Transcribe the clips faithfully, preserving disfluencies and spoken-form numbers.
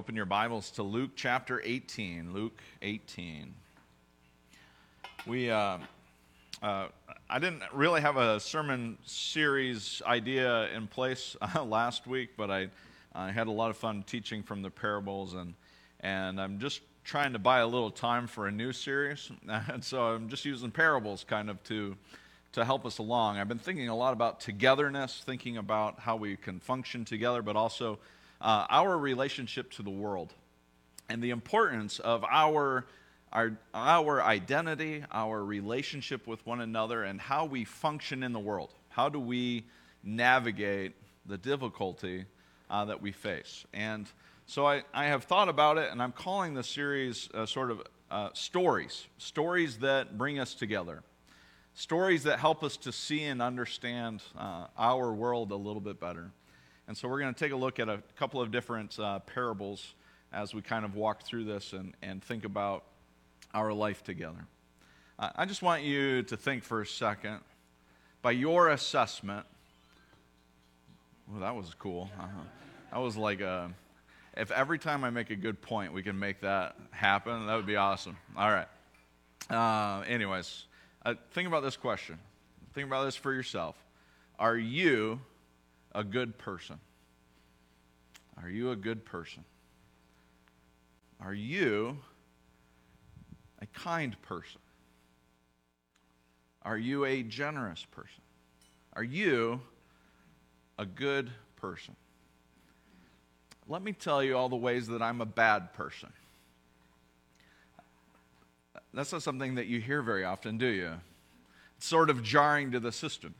Open your Bibles to Luke chapter eighteen, Luke eighteen. We, uh, uh, I didn't really have a sermon series idea in place uh, last week, but I, I had a lot of fun teaching from the parables, and and I'm just trying to buy a little time for a new series, and so I'm just using parables kind of to to help us along. I've been thinking a lot about togetherness, thinking about how we can function together, but also Uh, our relationship to the world and the importance of our, our our identity, our relationship with one another, and how we function in the world. How do we navigate the difficulty uh, that we face? And so I, I have thought about it, and I'm calling the series uh, sort of uh, stories, stories that bring us together, stories that help us to see and understand uh, our world a little bit better. And so we're going to take a look at a couple of different uh, parables as we kind of walk through this and, and think about our life together. Uh, I just want you to think for a second. By your assessment, well, that was cool. Uh-huh. That was like a, if every time I make a good point, we can make that happen, that would be awesome. All right. Uh, anyways, uh, think about this question. Think about this for yourself. Are you a good person? Are you a good person? Are you a kind person? Are you a generous person? Are you a good person? Let me tell you all the ways that I'm a bad person. That's not something that you hear very often, do you? It's sort of jarring to the system.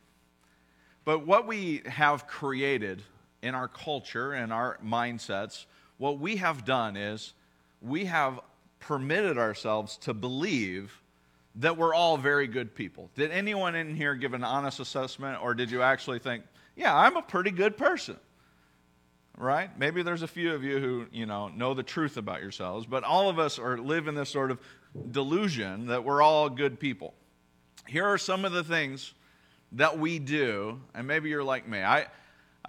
But what we have created in our culture and our mindsets, what we have done is we have permitted ourselves to believe that we're all very good people. Did anyone in here give an honest assessment, or did you actually think, yeah, I'm a pretty good person, right? Maybe there's a few of you who, you know, know the truth about yourselves, but all of us are live in this sort of delusion that we're all good people. Here are some of the things that we do, and maybe you're like me. I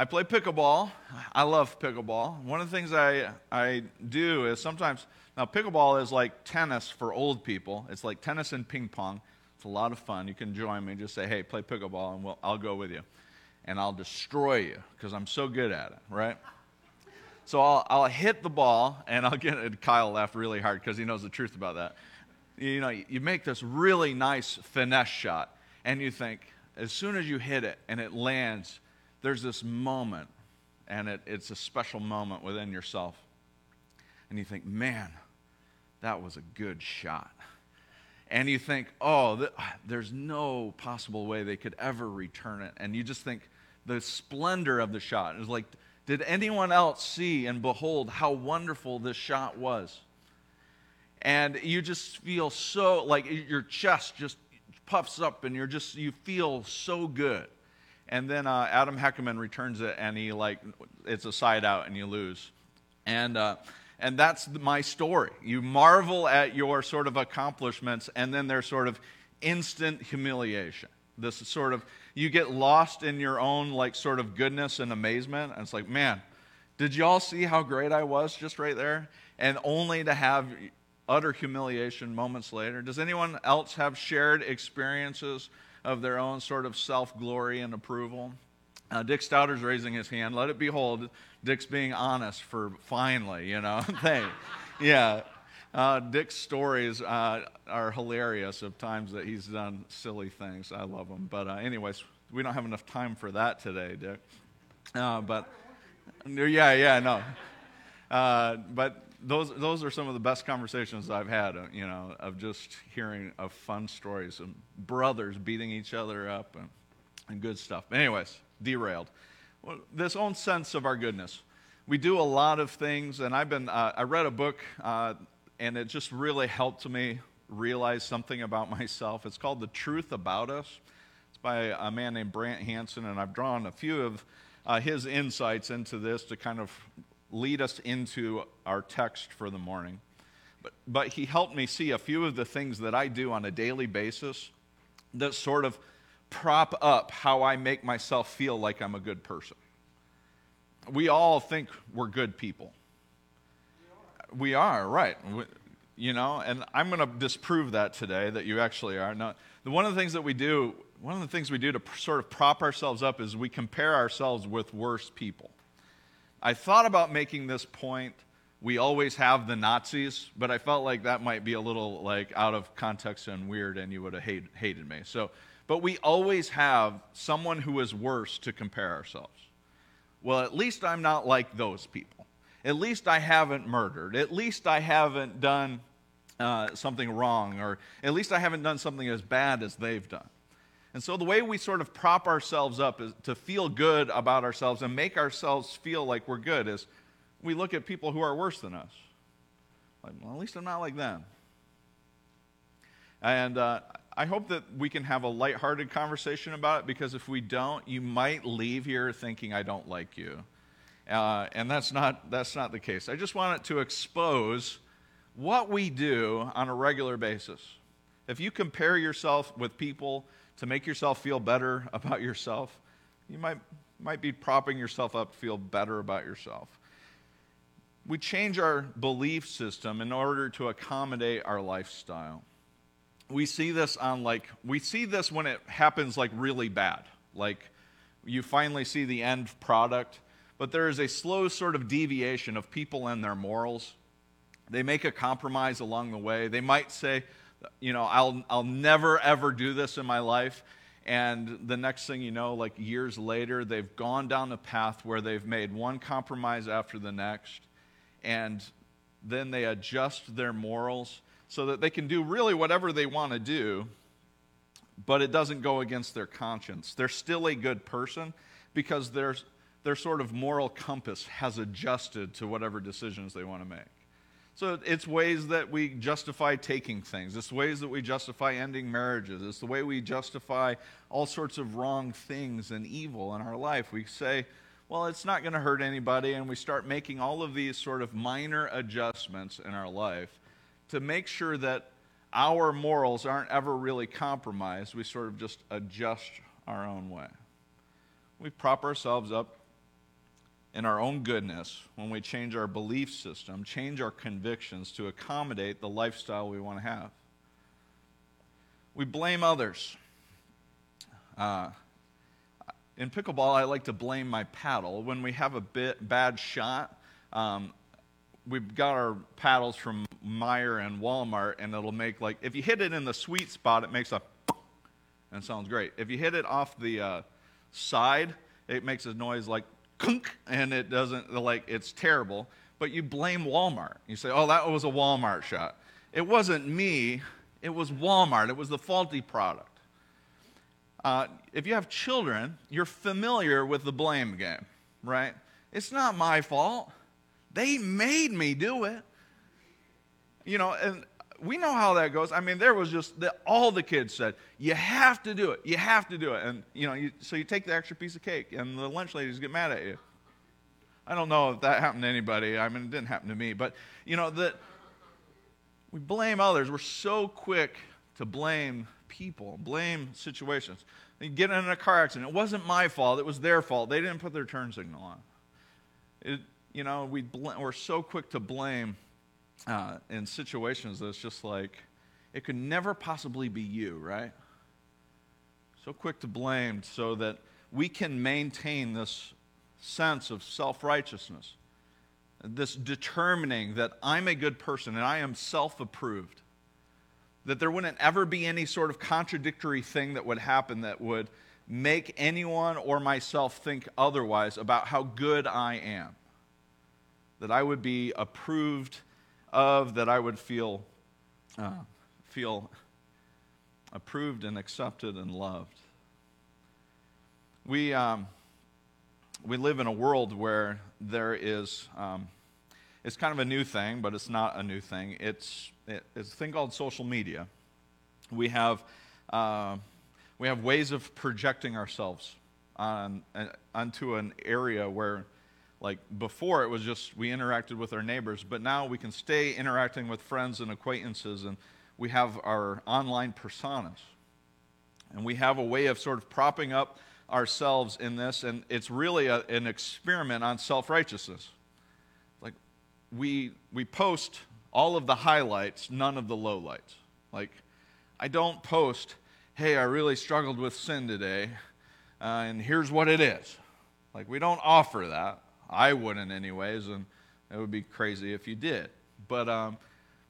I play pickleball. I love pickleball. One of the things I I do is sometimes, now pickleball is like tennis for old people. It's like tennis and ping pong. It's a lot of fun. You can join me. Just say, hey, play pickleball, and we'll, I'll go with you. And I'll destroy you because I'm so good at it, right? So I'll, I'll hit the ball, and I'll get it. Kyle laughed really hard because he knows the truth about that. You know, you make this really nice finesse shot, and you think, as soon as you hit it and it lands, there's this moment, and it, it's a special moment within yourself. And you think, man, that was a good shot. And you think, oh, th- there's no possible way they could ever return it. And you just think the splendor of the shot. It was like, did anyone else see and behold how wonderful this shot was? And you just feel so, like your chest just puffs up, and you're just, you feel so good. And then uh, Adam Heckerman returns it, and he like, it's a side out, and you lose. And uh, and that's my story. You marvel at your sort of accomplishments, and then there's sort of instant humiliation. This is sort of, you get lost in your own like sort of goodness and amazement, and it's like, man, did y'all see how great I was just right there? And only to have utter humiliation moments later. Does anyone else have shared experiences of their own sort of self-glory and approval? Uh, Dick Stouter's raising his hand. Let it behold, Dick's being honest for finally, you know. Thanks. Yeah. Uh, Dick's stories uh, are hilarious of times that he's done silly things. I love them. But uh, anyways, we don't have enough time for that today, Dick. Uh, but, yeah, yeah, no. Uh, but, Those those are some of the best conversations I've had, you know, of just hearing of fun stories and brothers beating each other up and, and good stuff. Anyways, derailed. Well, this own sense of our goodness. We do a lot of things, and I've been uh, I read a book, uh, and it just really helped me realize something about myself. It's called The Truth About Us. It's by a man named Brant Hansen, and I've drawn a few of uh, his insights into this to kind of lead us into our text for the morning. But but he helped me see a few of the things that I do on a daily basis that sort of prop up how I make myself feel like I'm a good person. We all think we're good people. We are, right. We, you know, and I'm going to disprove that today, that you actually are. No, one of the things that we do, one of the things we do to pr- sort of prop ourselves up is we compare ourselves with worse people. I thought about making this point, we always have the Nazis, but I felt like that might be a little like out of context and weird, and you would have hate, hated me. So, but we always have someone who is worse to compare ourselves. Well, at least I'm not like those people. At least I haven't murdered. At least I haven't done uh, something wrong, or at least I haven't done something as bad as they've done. And so the way we sort of prop ourselves up is to feel good about ourselves and make ourselves feel like we're good is we look at people who are worse than us. Like, well, at least I'm not like them. And uh, I hope that we can have a lighthearted conversation about it, because if we don't, you might leave here thinking I don't like you. Uh, and that's not that's not the case. I just wanted to expose what we do on a regular basis. If you compare yourself with people to make yourself feel better about yourself, you might might be propping yourself up to feel better about yourself. We change our belief system in order to accommodate our lifestyle. We see this on like we see this when it happens like really bad. Like you finally see the end product. But there is a slow sort of deviation of people and their morals. They make a compromise along the way. They might say, you know, I'll I'll never ever do this in my life. And the next thing you know, like years later, they've gone down a path where they've made one compromise after the next. And then they adjust their morals so that they can do really whatever they want to do, but it doesn't go against their conscience. They're still a good person because they're their sort of moral compass has adjusted to whatever decisions they want to make. So it's ways that we justify taking things. It's ways that we justify ending marriages. It's the way we justify all sorts of wrong things and evil in our life. We say, well, it's not going to hurt anybody, and we start making all of these sort of minor adjustments in our life to make sure that our morals aren't ever really compromised. We sort of just adjust our own way. We prop ourselves up in our own goodness when we change our belief system, change our convictions to accommodate the lifestyle we want to have. We blame others. Uh, in pickleball, I like to blame my paddle. When we have a bit bad shot, um, we've got our paddles from Meijer and Walmart, and it'll make like, if you hit it in the sweet spot, it makes a and it sounds great. If you hit it off the uh, side, it makes a noise like and it doesn't, like, it's terrible, but you blame Walmart. You say, oh, that was a Walmart shot. It wasn't me, it was Walmart. It was the faulty product. Uh, if you have children, you're familiar with the blame game, right? It's not my fault. They made me do it. You know, and we know how that goes. I mean, there was just, the, all the kids said, you have to do it, you have to do it. And, you know, you, so you take the extra piece of cake, and the lunch ladies get mad at you. I don't know if that happened to anybody. I mean, it didn't happen to me. But, you know, that we blame others. We're so quick to blame people, blame situations. You get in a car accident. It wasn't my fault. It was their fault. They didn't put their turn signal on. It, you know, we bl- we're so quick to blame Uh, in situations that's just like, it could never possibly be you, right? So quick to blame so that we can maintain this sense of self-righteousness, this determining that I'm a good person and I am self-approved, that there wouldn't ever be any sort of contradictory thing that would happen that would make anyone or myself think otherwise about how good I am, that I would be approved of, that I would feel uh, feel approved and accepted and loved. We um, we live in a world where there is, um, it's kind of a new thing, but it's not a new thing. It's it, it's a thing called social media. We have uh, we have ways of projecting ourselves on, on onto an area where, like before, it was just we interacted with our neighbors, but now we can stay interacting with friends and acquaintances, and we have our online personas. And we have a way of sort of propping up ourselves in this, and it's really a, an experiment on self-righteousness. Like, we we post all of the highlights, none of the lowlights. Like, I don't post, hey, I really struggled with sin today, uh, and here's what it is. Like, we don't offer that. I wouldn't anyways, and it would be crazy if you did. But um,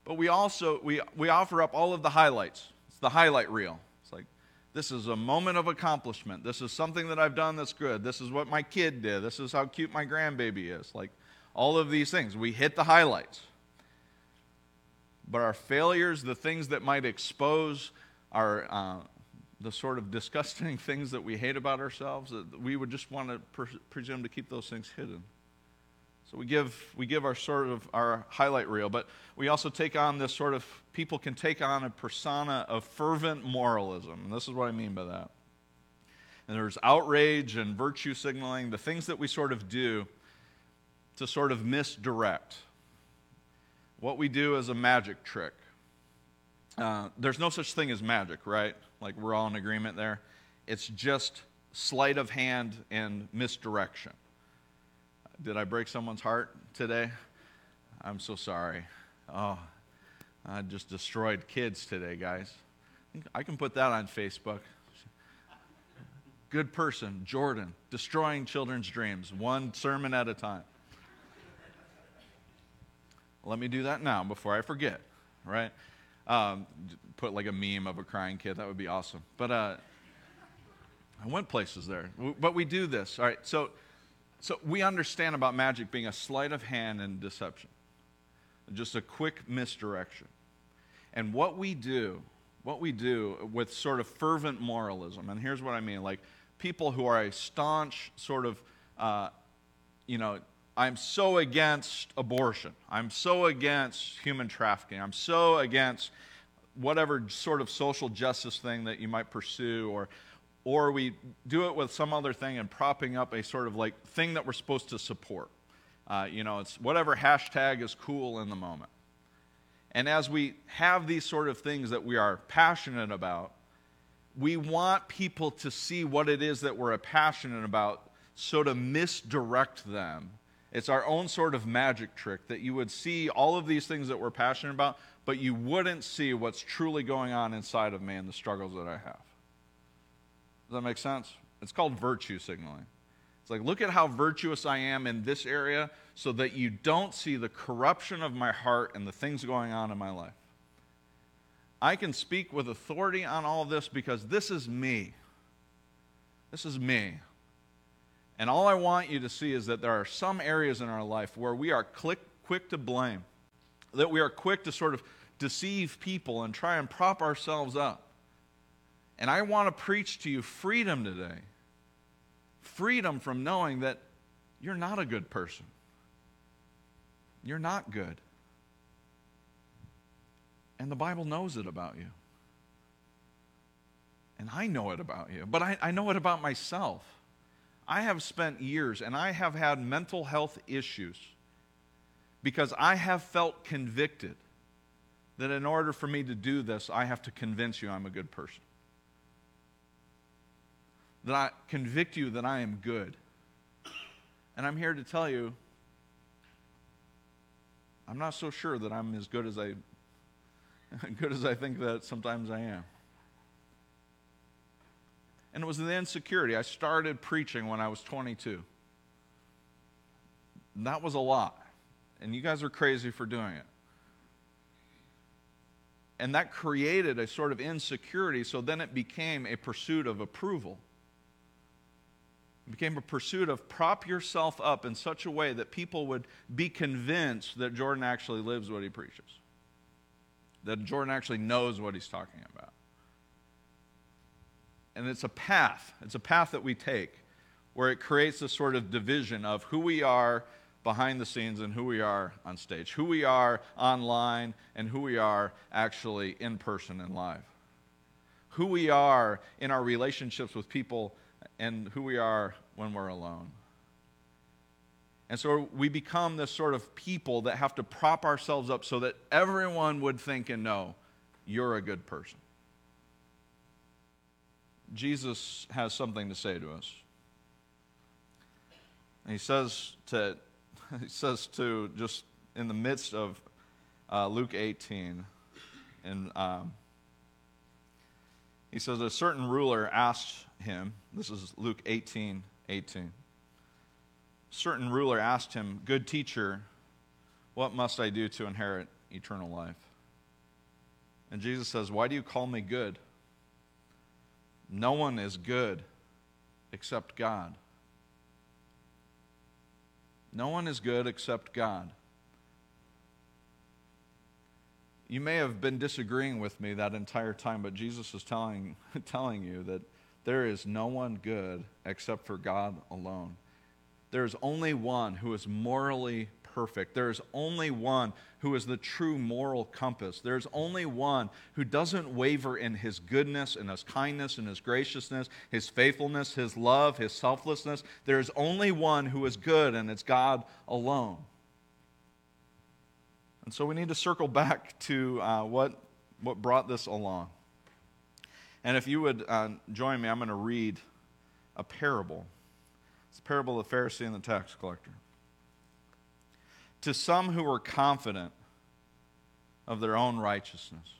but we also, we, we offer up all of the highlights. It's the highlight reel. It's like, this is a moment of accomplishment. This is something that I've done that's good. This is what my kid did. This is how cute my grandbaby is. Like, all of these things. We hit the highlights. But our failures, the things that might expose our uh, the sort of disgusting things that we hate about ourselves, that we would just want to pre- presume to keep those things hidden. So we give we give our sort of our highlight reel, but we also take on this sort of, people can take on a persona of fervent moralism. And this is what I mean by that. And there's outrage and virtue signaling, the things that we sort of do to sort of misdirect. What we do is a magic trick. Uh, there's no such thing as magic, right? Like, we're all in agreement there. It's just sleight of hand and misdirection. Did I break someone's heart today? I'm so sorry. Oh, I just destroyed kids today, guys. I can put that on Facebook. Good person, Jordan, destroying children's dreams, one sermon at a time. Let me do that now before I forget, right? Um, put like a meme of a crying kid. That would be awesome. But uh, I went places there. But we do this. All right, so so we understand about magic being a sleight of hand and deception, just a quick misdirection. And what we do, what we do with sort of fervent moralism, and here's what I mean, like people who are a staunch sort of, uh, you know, I'm so against abortion. I'm so against human trafficking. I'm so against whatever sort of social justice thing that you might pursue, or or we do it with some other thing and propping up a sort of like thing that we're supposed to support. Uh, you know, it's whatever hashtag is cool in the moment. And as we have these sort of things that we are passionate about, we want people to see what it is that we're passionate about, so to misdirect them. It's our own sort of magic trick that you would see all of these things that we're passionate about, but you wouldn't see what's truly going on inside of me and the struggles that I have. Does that make sense? It's called virtue signaling. It's like, look at how virtuous I am in this area so that you don't see the corruption of my heart and the things going on in my life. I can speak with authority on all this because this is me. This is me. And all I want you to see is that there are some areas in our life where we are click, quick to blame, that we are quick to sort of deceive people and try and prop ourselves up. And I want to preach to you freedom today, freedom from knowing that you're not a good person. You're not good. And the Bible knows it about you. And I know it about you, but I, I know it about myself. I have spent years, and I have had mental health issues because I have felt convicted that in order for me to do this, I have to convince you I'm a good person. That I convict you that I am good. And I'm here to tell you, I'm not so sure that I'm as good as I, good as I think that sometimes I am. And it was the insecurity. I started preaching when I was twenty-two. And that was a lot. And you guys are crazy for doing it. And that created a sort of insecurity, so then it became a pursuit of approval. It became a pursuit of prop yourself up in such a way that people would be convinced that Jordan actually lives what he preaches, that Jordan actually knows what he's talking about. And it's a path. It's a path that we take where it creates this sort of division of who we are behind the scenes and who we are on stage, who we are online and who we are actually in person and live, who we are in our relationships with people and who we are when we're alone. And so we become this sort of people that have to prop ourselves up so that everyone would think and know, you're a good person. Jesus has something to say to us. And he says to he says to just in the midst of uh, Luke eighteen, and um, he says, a certain ruler asked him, this is Luke eighteen eighteen. Certain ruler asked him, good teacher, what must I do to inherit eternal life? And Jesus says, why do you call me good? No one is good except God. No one is good except God. You may have been disagreeing with me that entire time, but Jesus is telling, telling you that there is no one good except for God alone. There is only one who is morally perfect. There is only one who is the true moral compass. There is only one who doesn't waver in his goodness and his kindness and his graciousness, his faithfulness, his love, his selflessness. There is only one who is good, and it's God alone. And so we need to circle back to uh, what, what brought this along. And if you would uh, join me, I'm going to read a parable. It's the parable of the Pharisee and the tax collector. To some who were confident of their own righteousness,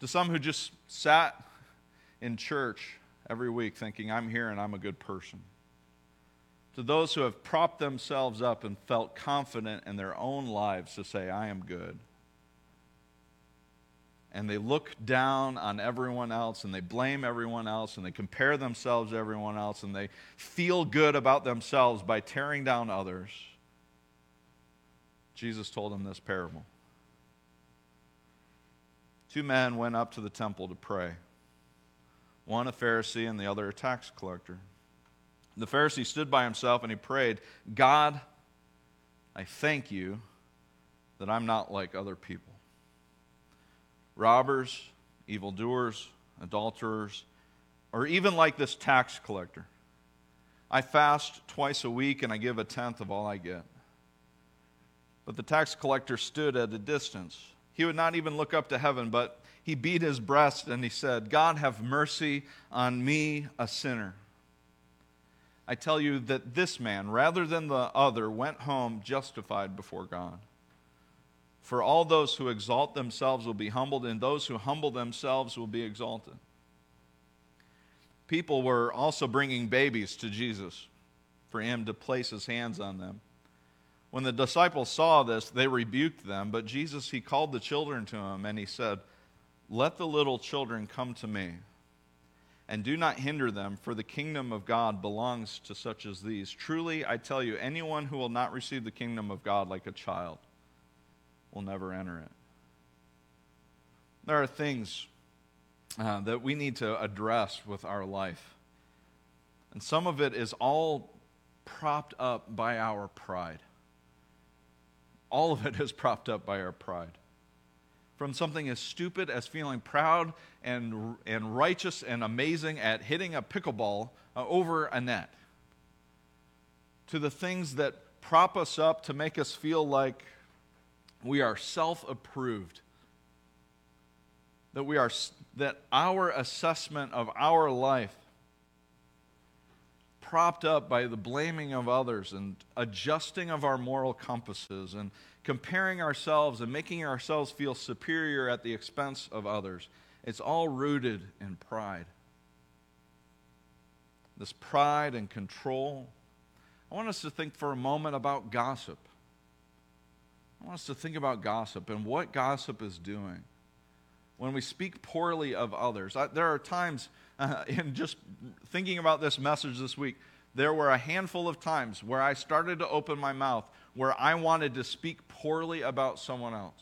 to some who just sat in church every week thinking, I'm here and I'm a good person, to those who have propped themselves up and felt confident in their own lives to say, I am good. And they look down on everyone else, and they blame everyone else, and they compare themselves to everyone else, and they feel good about themselves by tearing down others. Jesus told him this parable. Two men went up to the temple to pray, one a Pharisee and the other a tax collector. The Pharisee stood by himself and he prayed, God, I thank you that I'm not like other people, robbers, evildoers, adulterers, or even like this tax collector. I fast twice a week and I give a tenth of all I get. But the tax collector stood at a distance. He would not even look up to heaven, but he beat his breast and he said, God, have mercy on me, a sinner. I tell you that this man, rather than the other, went home justified before God. For all those who exalt themselves will be humbled, and those who humble themselves will be exalted. People were also bringing babies to Jesus for him to place his hands on them. When the disciples saw this, they rebuked them, but Jesus, he called the children to him, and he said, let the little children come to me, and do not hinder them, for the kingdom of God belongs to such as these. Truly, I tell you, anyone who will not receive the kingdom of God like a child will never enter it. There are things uh, that we need to address with our life, and some of it is all propped up by our pride. All of it is propped up by our pride. From something as stupid as feeling proud and, and righteous and amazing at hitting a pickleball over a net, to the things that prop us up to make us feel like we are self-approved, that we are that our assessment of our life, propped up by the blaming of others and adjusting of our moral compasses and comparing ourselves and making ourselves feel superior at the expense of others. It's all rooted in pride. This pride and control. I want us to think for a moment about gossip. I want us to think about gossip and what gossip is doing. When we speak poorly of others, I, there are times uh, in just thinking about this message this week, there were a handful of times where I started to open my mouth where I wanted to speak poorly about someone else,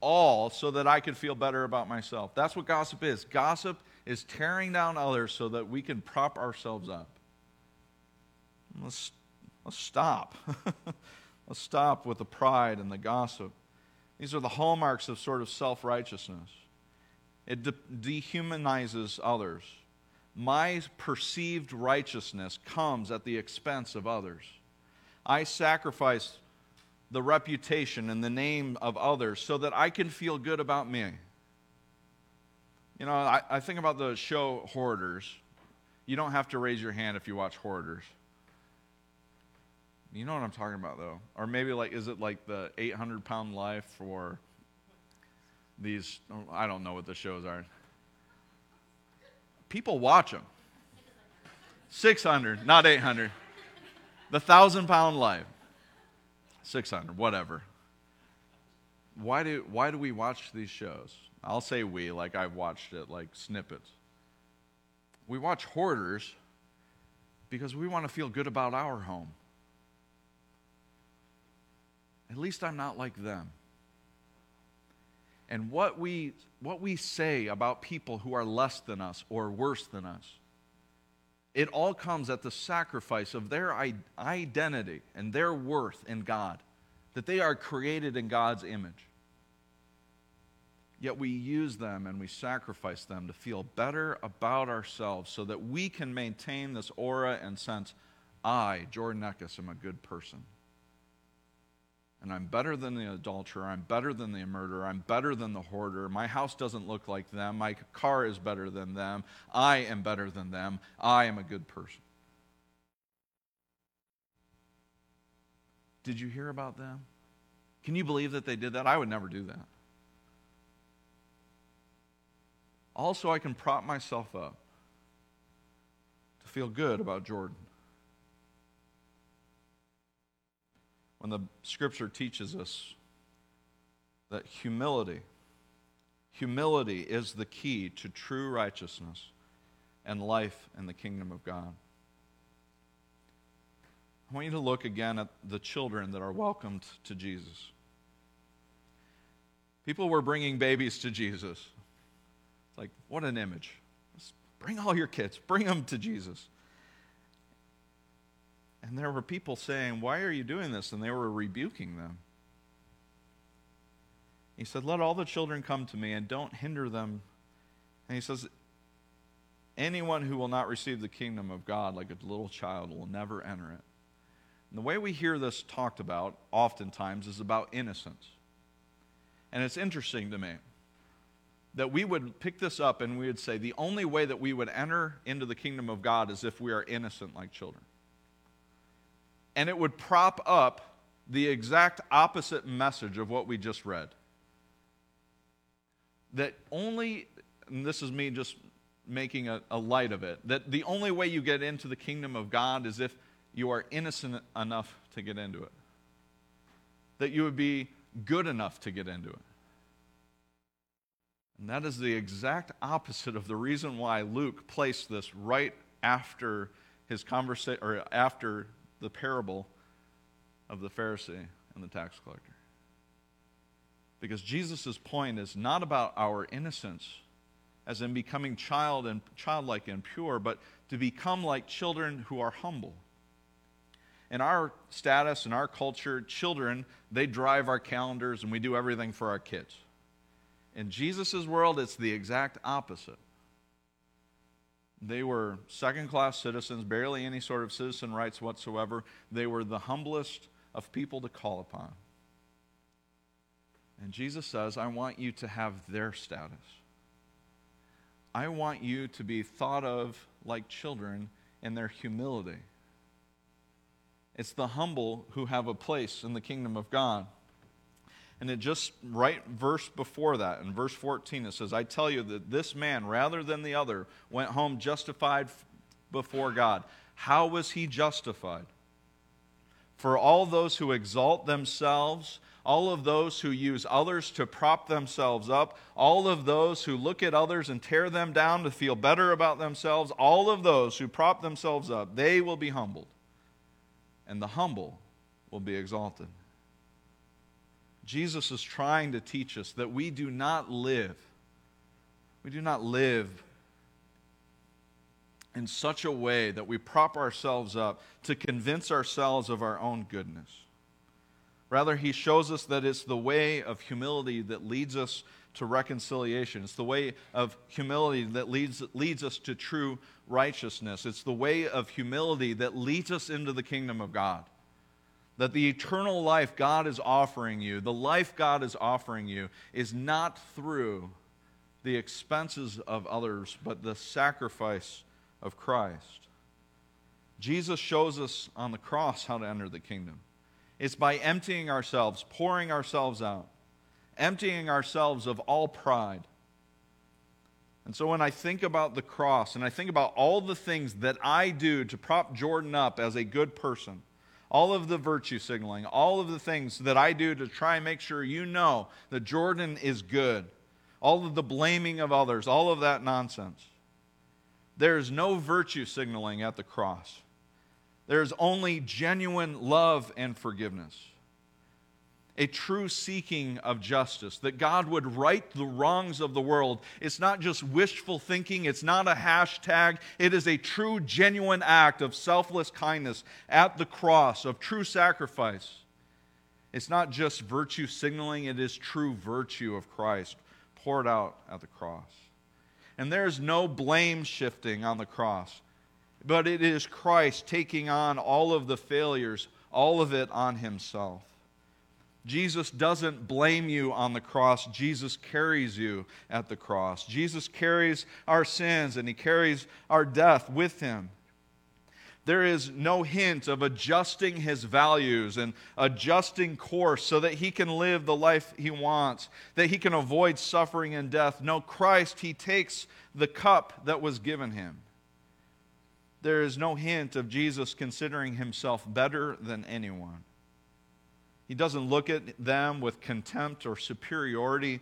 all so that I could feel better about myself. That's what gossip is. Gossip is tearing down others so that we can prop ourselves up. Let's, let's stop. Let's stop with the pride and the gossip. These are the hallmarks of sort of self-righteousness. It de- dehumanizes others. My perceived righteousness comes at the expense of others. I sacrifice the reputation and the name of others so that I can feel good about me. You know, I, I think about the show Hoarders. You don't have to raise your hand if you watch Hoarders. You know what I'm talking about, though. Or maybe, like, is it like the eight hundred pound life for these, I don't know what the shows are. People watch them. six hundred, not eight hundred. The thousand pound life. six hundred, whatever. Why do why do we watch these shows? I'll say we, like I've watched it, like snippets. We watch hoarders because we want to feel good about our home. At least I'm not like them. And what we what we say about people who are less than us or worse than us, it all comes at the sacrifice of their identity and their worth in God, that they are created in God's image. Yet we use them and we sacrifice them to feel better about ourselves so that we can maintain this aura and sense, I, Jordan Eckes, am a good person. And I'm better than the adulterer, I'm better than the murderer, I'm better than the hoarder, my house doesn't look like them, my car is better than them, I am better than them, I am a good person. Did you hear about them? Can you believe that they did that? I would never do that. Also, I can prop myself up to feel good about Jordan. When the scripture teaches us that humility, humility is the key to true righteousness and life in the kingdom of God. I want you to look again at the children that are welcomed to Jesus. People were bringing babies to Jesus. It's like, what an image. Just bring all your kids, bring them to Jesus. And there were people saying, why are you doing this? And they were rebuking them. He said, let all the children come to me and don't hinder them. And he says, anyone who will not receive the kingdom of God like a little child will never enter it. And the way we hear this talked about oftentimes is about innocence. And it's interesting to me that we would pick this up and we would say the only way that we would enter into the kingdom of God is if we are innocent like children. And it would prop up the exact opposite message of what we just read. That only, and this is me just making a, a light of it, that the only way you get into the kingdom of God is if you are innocent enough to get into it. That you would be good enough to get into it. And that is the exact opposite of the reason why Luke placed this right after his conversation, or after the parable of the Pharisee and the tax collector. Because Jesus' point is not about our innocence, as in becoming child and childlike and pure, but to become like children who are humble. In our status, in our culture, children, they drive our calendars and we do everything for our kids. In Jesus' world, it's the exact opposite. They were second-class citizens, barely any sort of citizen rights whatsoever. They were the humblest of people to call upon. And Jesus says, I want you to have their status. I want you to be thought of like children in their humility. It's the humble who have a place in the kingdom of God. And it just, right verse before that, in verse fourteen, it says, I tell you that this man, rather than the other, went home justified before God. How was he justified? For all those who exalt themselves, all of those who use others to prop themselves up, all of those who look at others and tear them down to feel better about themselves, all of those who prop themselves up, they will be humbled. And the humble will be exalted. Jesus is trying to teach us that we do not live, we do not live in such a way that we prop ourselves up to convince ourselves of our own goodness. Rather, he shows us that it's the way of humility that leads us to reconciliation. It's the way of humility that leads, leads us to true righteousness. It's the way of humility that leads us into the kingdom of God. That the eternal life God is offering you, the life God is offering you, is not through the expenses of others, but the sacrifice of Christ. Jesus shows us on the cross how to enter the kingdom. It's by emptying ourselves, pouring ourselves out, emptying ourselves of all pride. And so when I think about the cross and I think about all the things that I do to prop Jordan up as a good person, all of the virtue signaling, all of the things that I do to try and make sure you know that Jordan is good, all of the blaming of others, all of that nonsense, there is no virtue signaling at the cross. There is only genuine love and forgiveness. A true seeking of justice, that God would right the wrongs of the world. It's not just wishful thinking. It's not a hashtag. It is a true, genuine act of selfless kindness at the cross, of true sacrifice. It's not just virtue signaling. It is true virtue of Christ poured out at the cross. And there is no blame shifting on the cross, but it is Christ taking on all of the failures, all of it on himself. Jesus doesn't blame you on the cross. Jesus carries you at the cross. Jesus carries our sins and he carries our death with him. There is no hint of adjusting his values and adjusting course so that he can live the life he wants, that he can avoid suffering and death. No, Christ, he takes the cup that was given him. There is no hint of Jesus considering himself better than anyone. He doesn't look at them with contempt or superiority,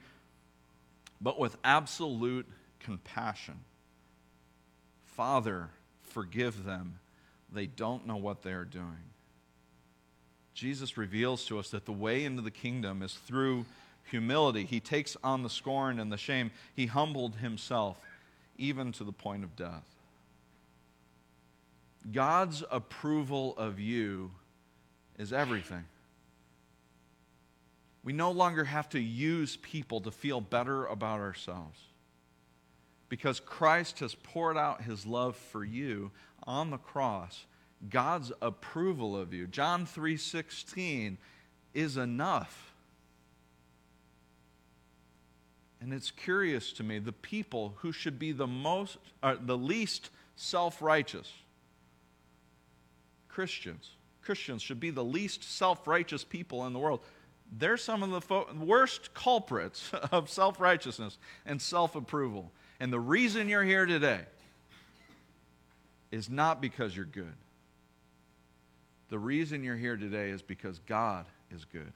but with absolute compassion. Father, forgive them. They don't know what they are doing. Jesus reveals to us that the way into the kingdom is through humility. He takes on the scorn and the shame. He humbled himself, even to the point of death. God's approval of you is everything. We no longer have to use people to feel better about ourselves, because Christ has poured out his love for you on the cross. God's approval of you, John three sixteen, is enough. And it's curious to me, the people who should be the most, uh, the least self-righteous, Christians, Christians should be the least self-righteous people in the world. They're some of the fo- worst culprits of self-righteousness and self-approval. And the reason you're here today is not because you're good. The reason you're here today is because God is good.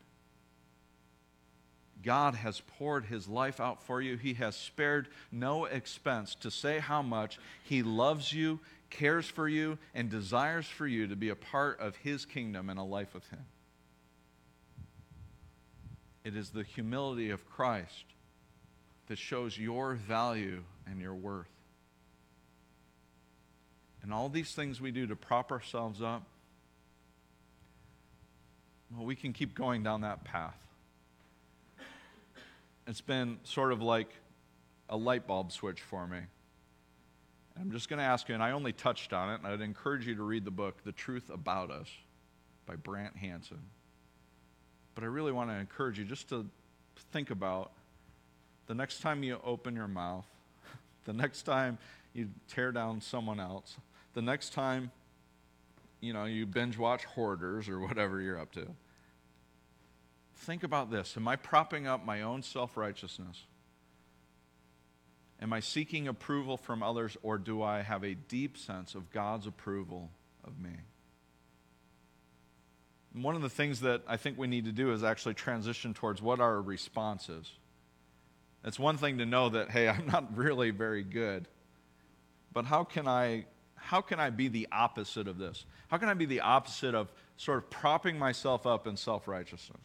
God has poured his life out for you. He has spared no expense to say how much he loves you, cares for you, and desires for you to be a part of his kingdom and a life with him. It is the humility of Christ that shows your value and your worth. And all these things we do to prop ourselves up, well, we can keep going down that path. It's been sort of like a light bulb switch for me. And I'm just going to ask you, and I only touched on it, and I'd encourage you to read the book, The Truth About Us, by Brant Hansen. But I really want to encourage you just to think about the next time you open your mouth, the next time you tear down someone else, the next time, you know, you binge watch Hoarders or whatever you're up to. Think about this. Am I propping up my own self-righteousness? Am I seeking approval from others, or do I have a deep sense of God's approval of me? One of the things that I think we need to do is actually transition towards what our response is. It's one thing to know that, hey, I'm not really very good, but how can I, how can I be the opposite of this? How can I be the opposite of sort of propping myself up in self-righteousness?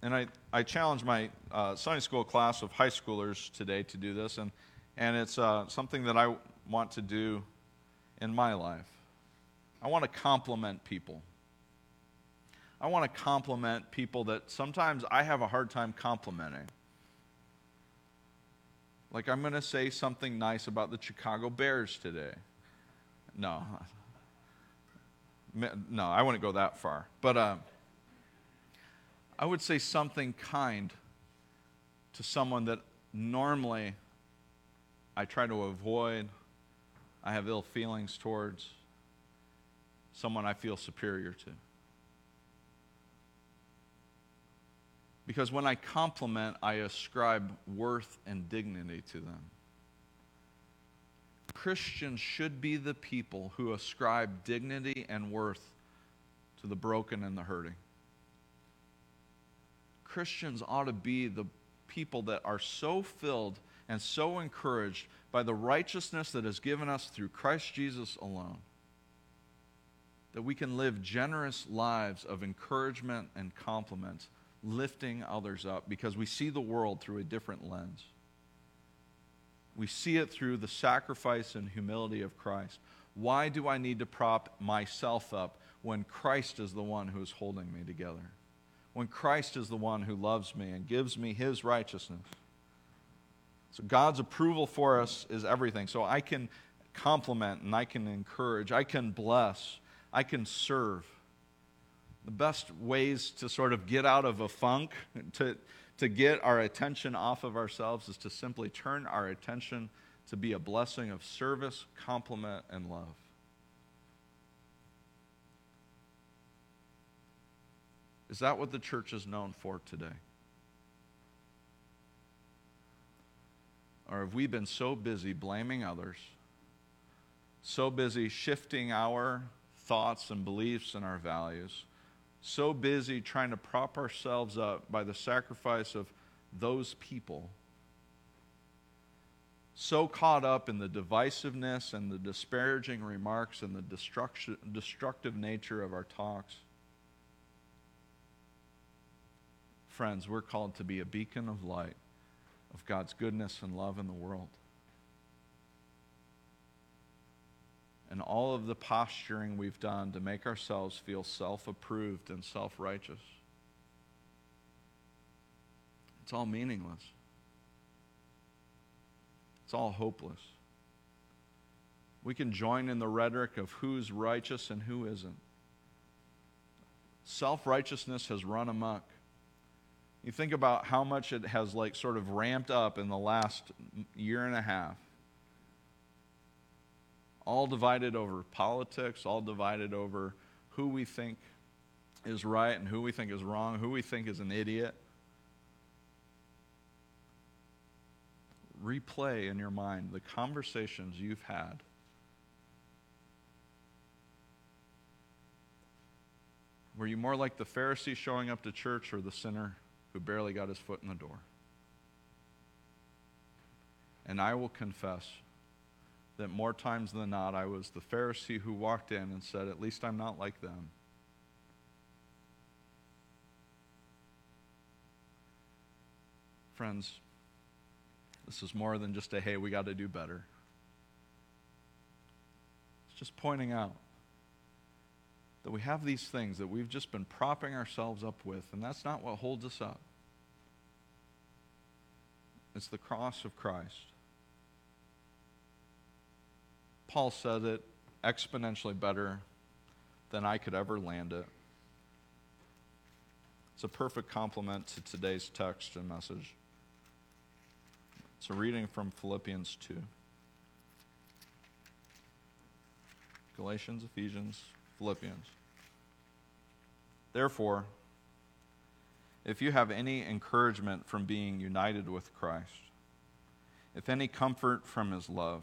And I, I challenge my uh, Sunday school class of high schoolers today to do this, and, and it's uh, something that I want to do in my life. I want to compliment people. I want to compliment people that sometimes I have a hard time complimenting. Like, I'm going to say something nice about the Chicago Bears today. No. No, I wouldn't go that far. But uh, I would say something kind to someone that normally I try to avoid, I have ill feelings towards. someone I feel superior to. Because when I compliment, I ascribe worth and dignity to them. Christians should be the people who ascribe dignity and worth to the broken and the hurting. Christians ought to be the people that are so filled and so encouraged by the righteousness that is given us through Christ Jesus alone, that we can live generous lives of encouragement and compliments, lifting others up, because we see the world through a different lens. We see it through the sacrifice and humility of Christ. Why do I need to prop myself up when Christ is the one who is holding me together? When Christ is the one who loves me and gives me his righteousness. So God's approval for us is everything. So I can compliment and I can encourage. I can bless. I can serve. The best ways to sort of get out of a funk, to to get our attention off of ourselves, is to simply turn our attention to be a blessing of service, compliment, and love. Is that what the church is known for today? Or have we been so busy blaming others, so busy shifting our thoughts and beliefs and our values, so busy trying to prop ourselves up by the sacrifice of those people, so caught up in the divisiveness and the disparaging remarks and the destruction, destructive nature of our talks? Friends, we're called to be a beacon of light of God's goodness and love in the world. And all of the posturing we've done to make ourselves feel self-approved and self-righteous, it's all meaningless. It's all hopeless. We can join in the rhetoric of who's righteous and who isn't. Self-righteousness has run amok. You think about how much it has like sort of ramped up in the last year and a half. All divided over politics, all divided over who we think is right and who we think is wrong, who we think is an idiot. Replay in your mind the conversations you've had. Were you more like the Pharisee showing up to church or the sinner who barely got his foot in the door? And I will confess that more times than not, I was the Pharisee who walked in and said, at least I'm not like them. Friends, this is more than just a, hey, we got to do better. It's just pointing out that we have these things that we've just been propping ourselves up with, and that's not what holds us up. It's the cross of Christ. Paul says it exponentially better than I could ever land it. It's a perfect complement to today's text and message. It's a reading from Philippians two. Galatians, Ephesians, Philippians. Therefore, if you have any encouragement from being united with Christ, if any comfort from his love,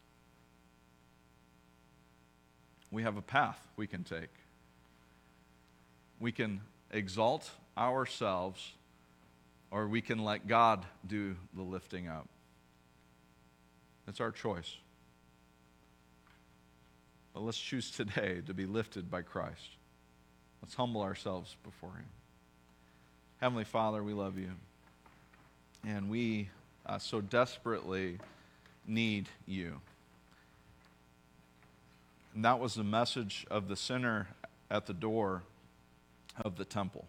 We have a path we can take. We can exalt ourselves, or we can let God do the lifting up. That's our choice. But let's choose today to be lifted by Christ. Let's humble ourselves before Him. Heavenly Father, we love You. And we uh, so desperately need You. And that was the message of the sinner at the door of the temple.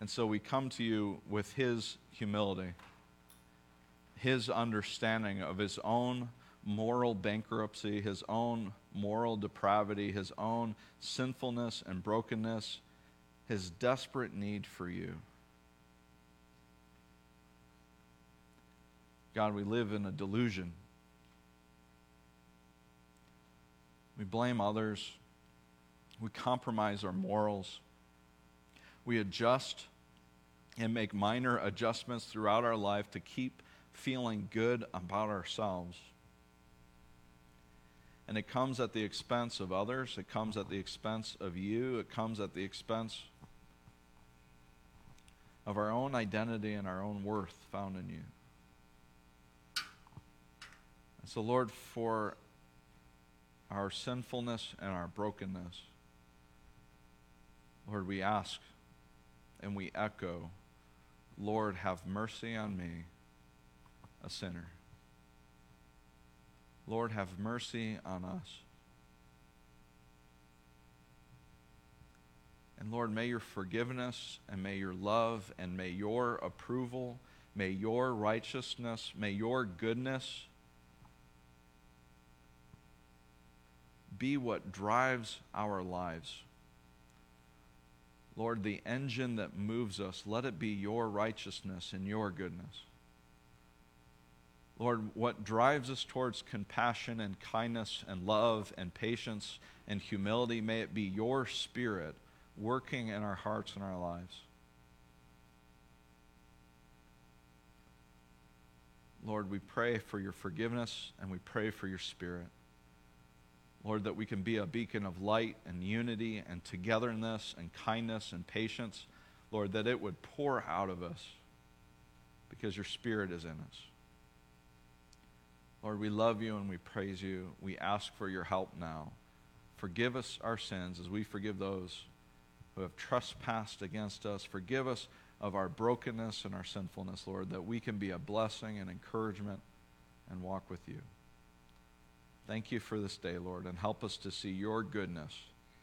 And so we come to You with his humility, his understanding of his own moral bankruptcy, his own moral depravity, his own sinfulness and brokenness, his desperate need for You. God, we live in a delusion. We blame others. We compromise our morals. We adjust and make minor adjustments throughout our life to keep feeling good about ourselves. And it comes at the expense of others. It comes at the expense of You. It comes at the expense of our own identity and our own worth found in You. And so, Lord, for our sinfulness and our brokenness, Lord, we ask and we echo, Lord, have mercy on me, a sinner. Lord, have mercy on us. And Lord, may Your forgiveness and may Your love and may Your approval, may Your righteousness, may Your goodness be what drives our lives. Lord, the engine that moves us, let it be Your righteousness and Your goodness. Lord, what drives us towards compassion and kindness and love and patience and humility, may it be Your Spirit working in our hearts and our lives. Lord, we pray for Your forgiveness and we pray for Your Spirit. Lord, that we can be a beacon of light and unity and togetherness and kindness and patience. Lord, that it would pour out of us because Your Spirit is in us. Lord, we love You and we praise You. We ask for Your help now. Forgive us our sins as we forgive those who have trespassed against us. Forgive us of our brokenness and our sinfulness, Lord, that we can be a blessing and encouragement and walk with You. Thank You for this day, Lord, and help us to see Your goodness